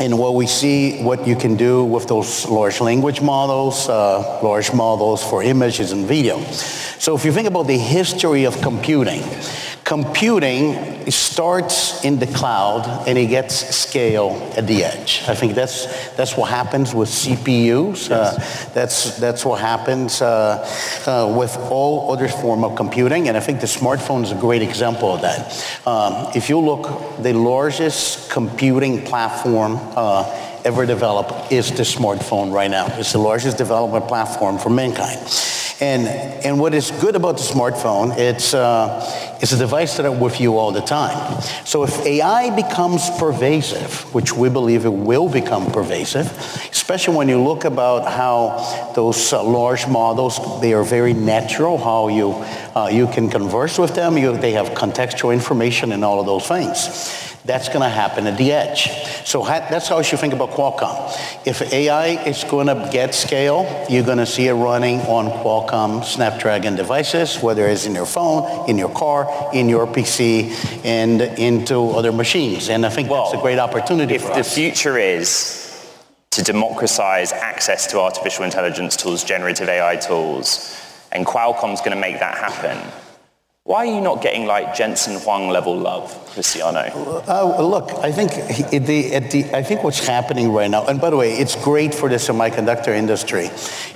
And what we see, what you can do with those large language models, uh, large models for images and video. So if you think about the history of computing, computing starts in the cloud and it gets scale at the edge. I think that's that's what happens with C P Us. Yes. Uh, that's that's what happens uh, uh, with all other form of computing. And I think the smartphone is a great example of that. Um, if you look, the largest computing platform uh, ever developed is the smartphone right now. It's the largest development platform for mankind. And and what is good about the smartphone, it's uh, it's a device that are with you all the time. So if A I becomes pervasive, which we believe it will become pervasive, especially when you look about how those uh, large models, they are very natural, how you uh, you can converse with them, you, they have contextual information and all of those things. That's going to happen at the edge. So ha- that's how you should think about Qualcomm. If A I is going to get scale, you're going to see it running on Qualcomm Snapdragon devices, whether it's in your phone, in your car, in your P C, and into other machines. And I think well, that's a great opportunity if for us. The future is to democratize access to artificial intelligence tools, generative A I tools, and Qualcomm's going to make that happen. Why are you not getting like Jensen Huang level love, Cristiano? Uh, look, I think at the, at the, I think what's happening right now, and by the way, it's great for the semiconductor industry,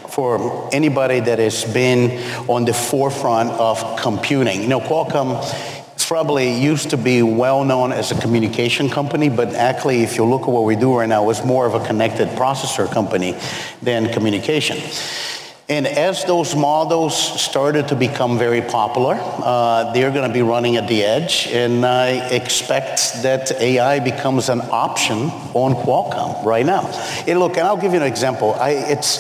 for anybody that has been on the forefront of computing. You know, Qualcomm probably used to be well known as a communication company, but actually, if you look at what we do right now, it's more of a connected processor company than communication. And as those models started to become very popular, uh, they're going to be running at the edge. And I expect that A I becomes an option on Qualcomm right now. And look, and I'll give you an example. I, it's,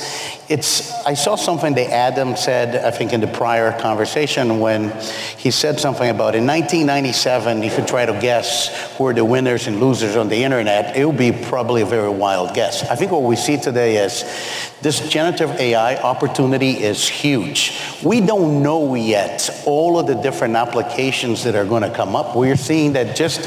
it's, I saw something that Adam said, I think, in the prior conversation when he said something about in nineteen ninety-seven, if you try to guess who are the winners and losers on the internet, it would be probably a very wild guess. I think what we see today is this generative A I opportunity is huge. We don't know yet all of the different applications that are going to come up. We're seeing that just,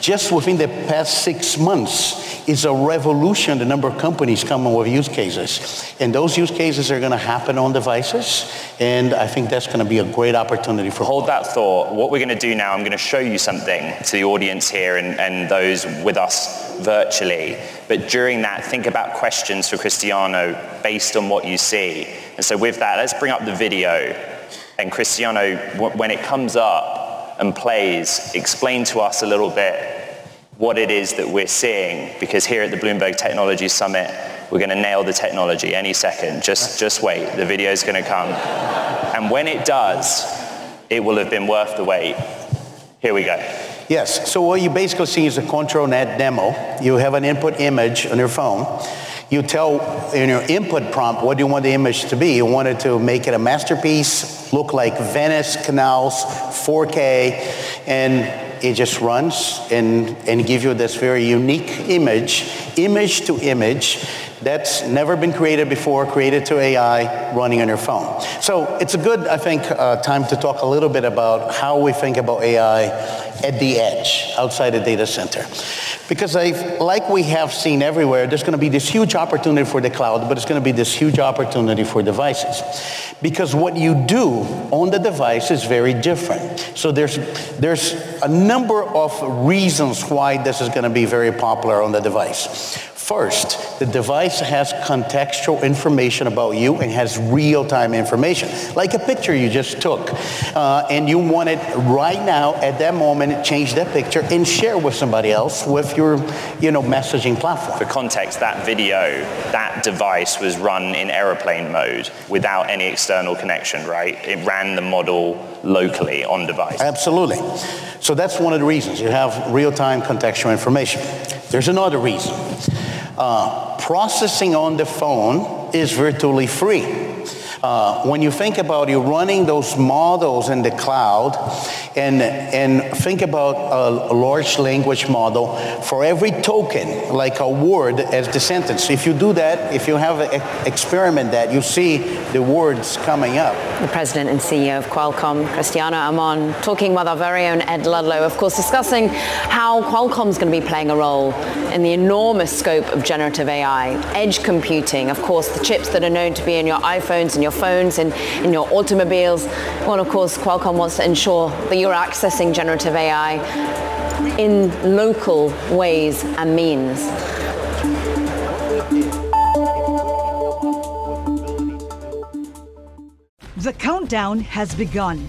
just within the past six months is a revolution, the number of companies coming with use cases. And those use cases are going to happen on devices. And I think that's going to be a great opportunity for... Hold that thought. What we're going to do now, I'm going to show you something to the audience here and, and those with us virtually. But during that, think about questions for Cristiano based on what you see. And so with that, let's bring up the video. And Cristiano, w- when it comes up and plays, explain to us a little bit what it is that we're seeing. Because here at the Bloomberg Technology Summit, we're going to nail the technology any second. Just, just wait. The video's going to come. And when it does, it will have been worth the wait. Here we go. Yes, so what you basically see is a control net demo. You have an input image on your phone. You tell in your input prompt what do you want the image to be. You want it to make it a masterpiece, look like Venice canals, four K, and it just runs and, and gives you this very unique image, image to image, that's never been created before, created to A I, running on your phone. So it's a good, I think, uh, time to talk a little bit about how we think about A I at the edge, outside the data center. Because I've, like we have seen everywhere, there's going to be this huge opportunity for the cloud, but it's going to be this huge opportunity for devices. Because what you do on the device is very different. So there's there's a number of reasons why this is going to be very popular on the device. First, the device has contextual information about you and has real-time information, like a picture you just took, uh, and you want it right now at that moment. Change that picture and share with somebody else with your, you know, messaging platform. For context, that video, that device was run in airplane mode without any external connection, right? It ran the model locally on device. Absolutely. So that's one of the reasons you have real-time contextual information. There's another reason. Uh, processing on the phone is virtually free. Uh, when you think about you running those models in the cloud, and and think about a large language model, for every token, like a word as the sentence, if you do that, if you have an experiment that, you see the words coming up. The president and C E O of Qualcomm, Cristiano Amon, talking with our very own Ed Ludlow, of course, discussing how Qualcomm's going to be playing a role in the enormous scope of generative A I, edge computing, of course, the chips that are known to be in your iPhones and your phones and in your automobiles. Well, of course, Qualcomm wants to ensure that you're accessing generative A I in local ways and means. The countdown has begun.